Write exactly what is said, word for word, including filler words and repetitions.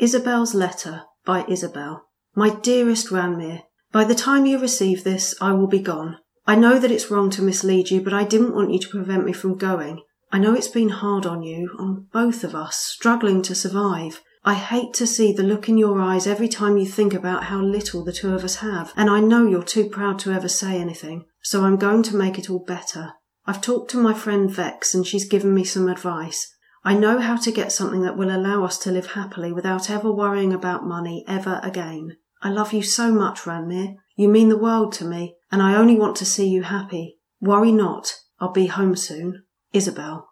Isabel's Letter by Isabel. My dearest Ranmere, by the time you receive this, I will be gone. I know that it's wrong to mislead you, but I didn't want you to prevent me from going. I know it's been hard on you, on both of us, struggling to survive. I hate to see the look in your eyes every time you think about how little the two of us have, and I know you're too proud to ever say anything, so I'm going to make it all better. I've talked to my friend Vex, and she's given me some advice. I know how to get something that will allow us to live happily without ever worrying about money ever again. I love you so much, Ranmere. You mean the world to me, and I only want to see you happy. Worry not. I'll be home soon. Isabel.